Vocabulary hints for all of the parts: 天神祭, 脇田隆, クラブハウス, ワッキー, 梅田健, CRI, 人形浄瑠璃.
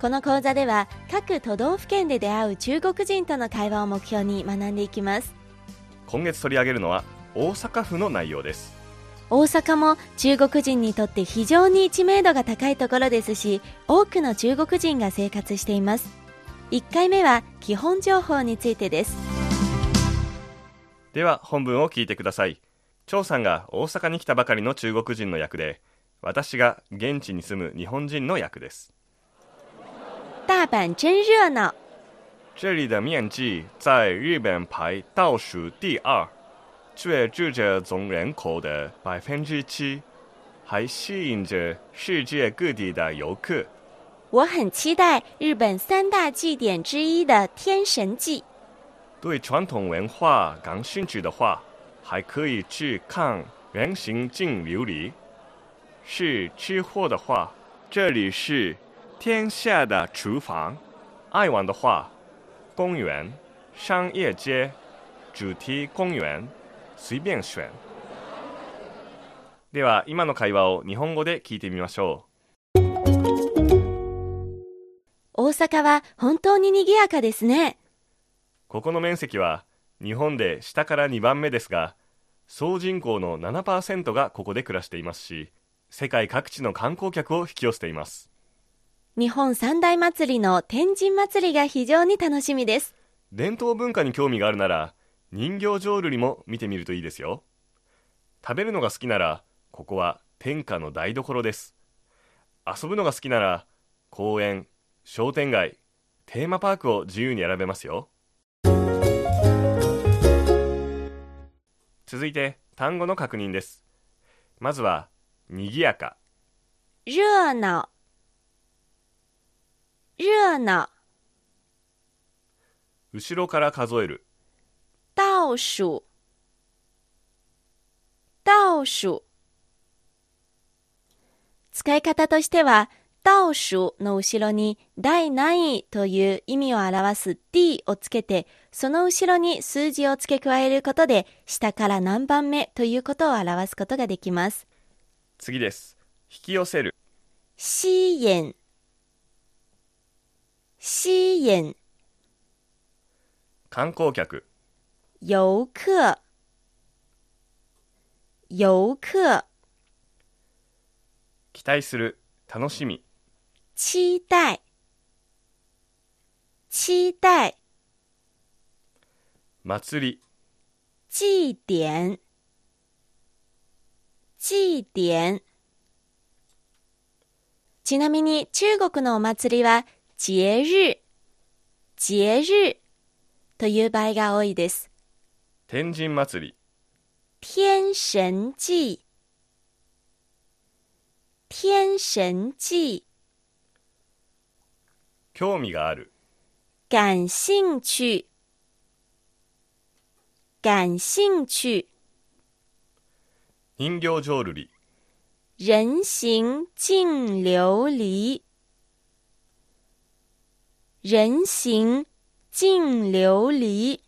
この講座では各都道府県で出会う中国人との会話を目標に学んでいきます。今月取り上げるのは大阪府の内容です。大阪も中国人にとって非常に知名度が高いところですし、多くの中国人が生活しています。1回目は基本情報についてです。では本文を聞いてください。張さんが大阪に来たばかりの中国人の役で、私が現地に住む日本人の役です。大阪真热闹。这里的面积在日本排倒数第二，却住着总人口的7%，还吸引着世界各地的游客。我很期待日本三大祭典之一的天神祭。对传统文化感兴趣的话，还可以去看人形镜琉璃。是吃货的话，这里是天下的厨房。爱玩的话，公园、商业街、主题公園、随便选。では今の会話を日本語で聞いてみましょう。大阪は本当に賑やかですね。ここの面積は日本で下から2番目ですが、総人口の 7% がここで暮らしていますし、世界各地の観光客を引き寄せています。日本三大祭りの天神祭が非常に楽しみです。伝統文化に興味があるなら、人形浄瑠璃も見てみるといいですよ。食べるのが好きなら、ここは天下の台所です。遊ぶのが好きなら、公園、商店街、テーマパークを自由に選べますよ。続いて単語の確認です。まずはにぎやか、熱鬧、熱闹。後ろから数える、倒数、倒数。使い方としては、倒数の後ろに第何位という意味を表す D をつけて、その後ろに数字を付け加えることで、下から何番目ということを表すことができます。次です。引き寄せる、吸引、吸引。観光客、遊客、遊客。期待する、楽しみ、期待、期待。祭り、祭典、祭典。ちなみに中国のお祭りは節日、節日という場合が多いです。天神祭り、天神祭、天神祭。興味がある、感興趣、感興趣。人形浄瑠璃、人形鏡琉璃。人形鏡琉璃。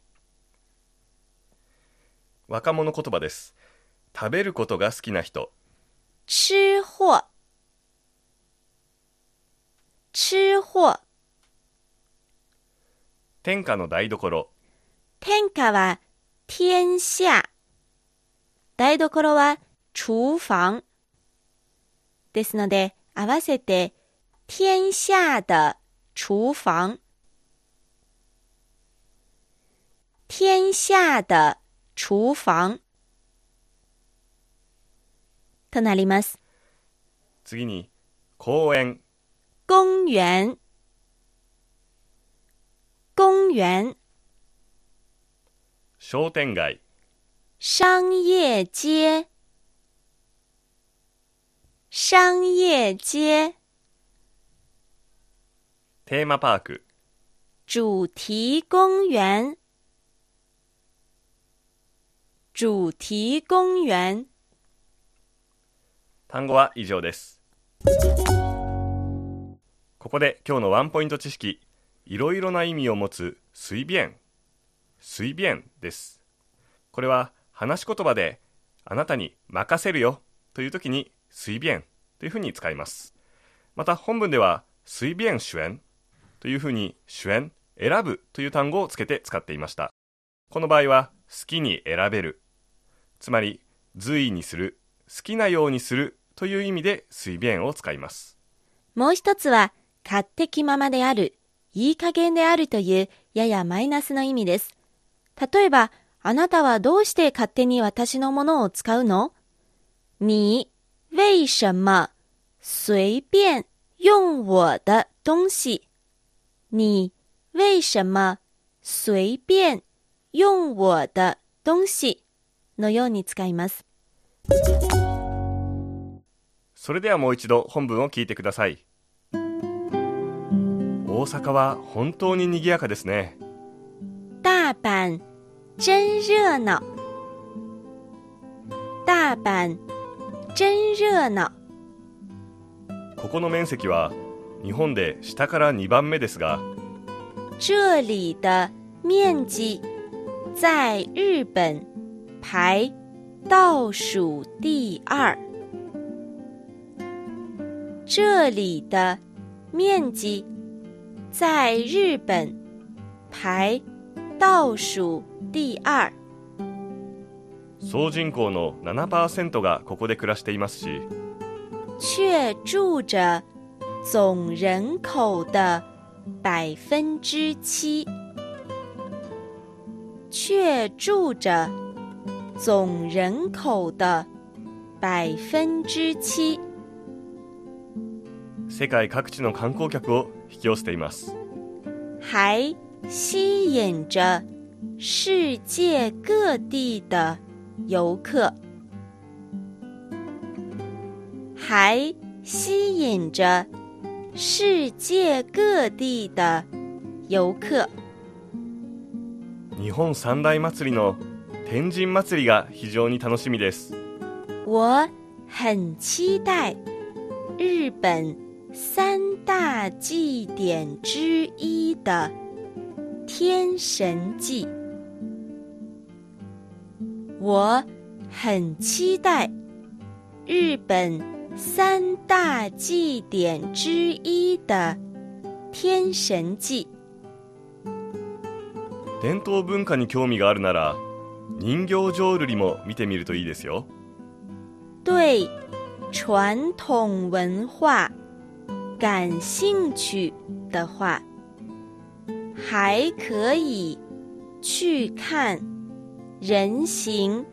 若者言葉です。食べることが好きな人、吃貨、吃貨。天下の台所、天下は天下、台所は厨房ですので、合わせて天下的厨房。天下的厨房となります。次に公園、公園、公園。商店街、商業街、商業街。テーマパーク、主题公园，主题公園。単語は以上です。ここで今日のワンポイント知識、いろいろな意味を持つ随便、随便です。これは話し言葉であなたに任せるよという時に随便というふうに使います。また本文では随便選というふうに選ぶという単語をつけて使っていました。この場合は好きに選べる、つまり随意にする、好きなようにするという意味で随便を使います。もう一つは勝手気ままである、いい加減であるというややマイナスの意味です。例えば、あなたはどうして勝手に私のものを使うの？你为什么随便用我的东西？你为什么随便用我的东西のように使います。それではもう一度本文を聞いてください。大阪は本当に賑やかですね。大阪真热闹。大阪真热闹。ここの面積は日本で下から2番目ですが、这里的面积在日本排倒数第二。这里的面积在日本排倒数第二。総人口の 7% がここで暮らしていますし、却住着总人口的7%。却住着总人口的7%。世界各地の観光客を引き寄せています。还吸引着世界各地的游客。还吸引着世界各地的游客。日本三大祭りの天神祭りが非常に楽しみです。我很期待日本三大祭典之一的天神祭。我很期待日本三大祭典之一的天神祭。伝統文化に興味があるなら、人形浄瑠璃も見てみるといいですよ。对传统文化感兴趣的话，还可以去看人形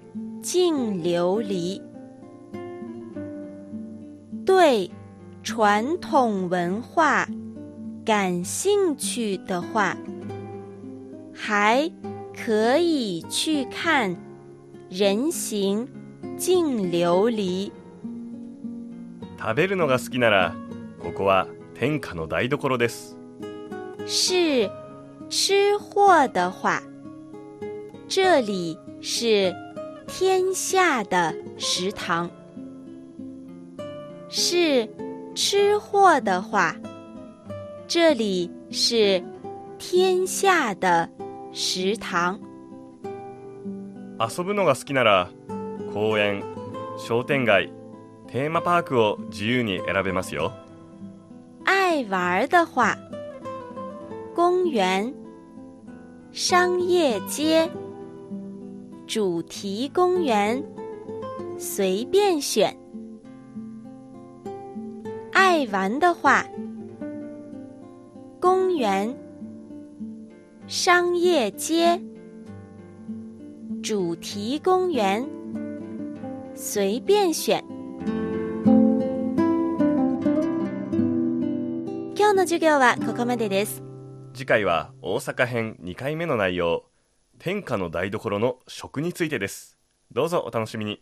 净琉璃。对传统文化感兴趣的话，还可以去看人形净琉璃。食べるのが好きなら、ここは天下の台所です。是吃货的话，这里是天下的食堂。是吃货的话，这里是天下的食堂。遊ぶのが好きなら、公園、商店街、テーマパークを自由に選べますよ。愛玩的话，公园、商业街、主题公园，随便选。爱玩的话，公园、商业街、主题公园，随便选。今日の授業はここまでです。次回は大阪編2回目の内容、天下の台所の食についてです。どうぞお楽しみに。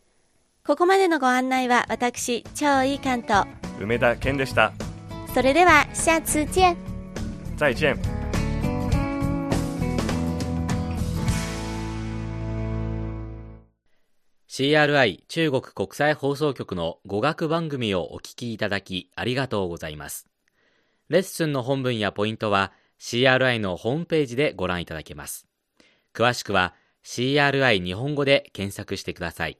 ここまでのご案内は私、超いい関東梅田健でした。それでは下次见。再见。CRI 中国国際放送局の語学番組をお聞きいただきありがとうございます。レッスンの本文やポイントは CRI のホームページでご覧いただけます。詳しくは CRI 日本語で検索してください。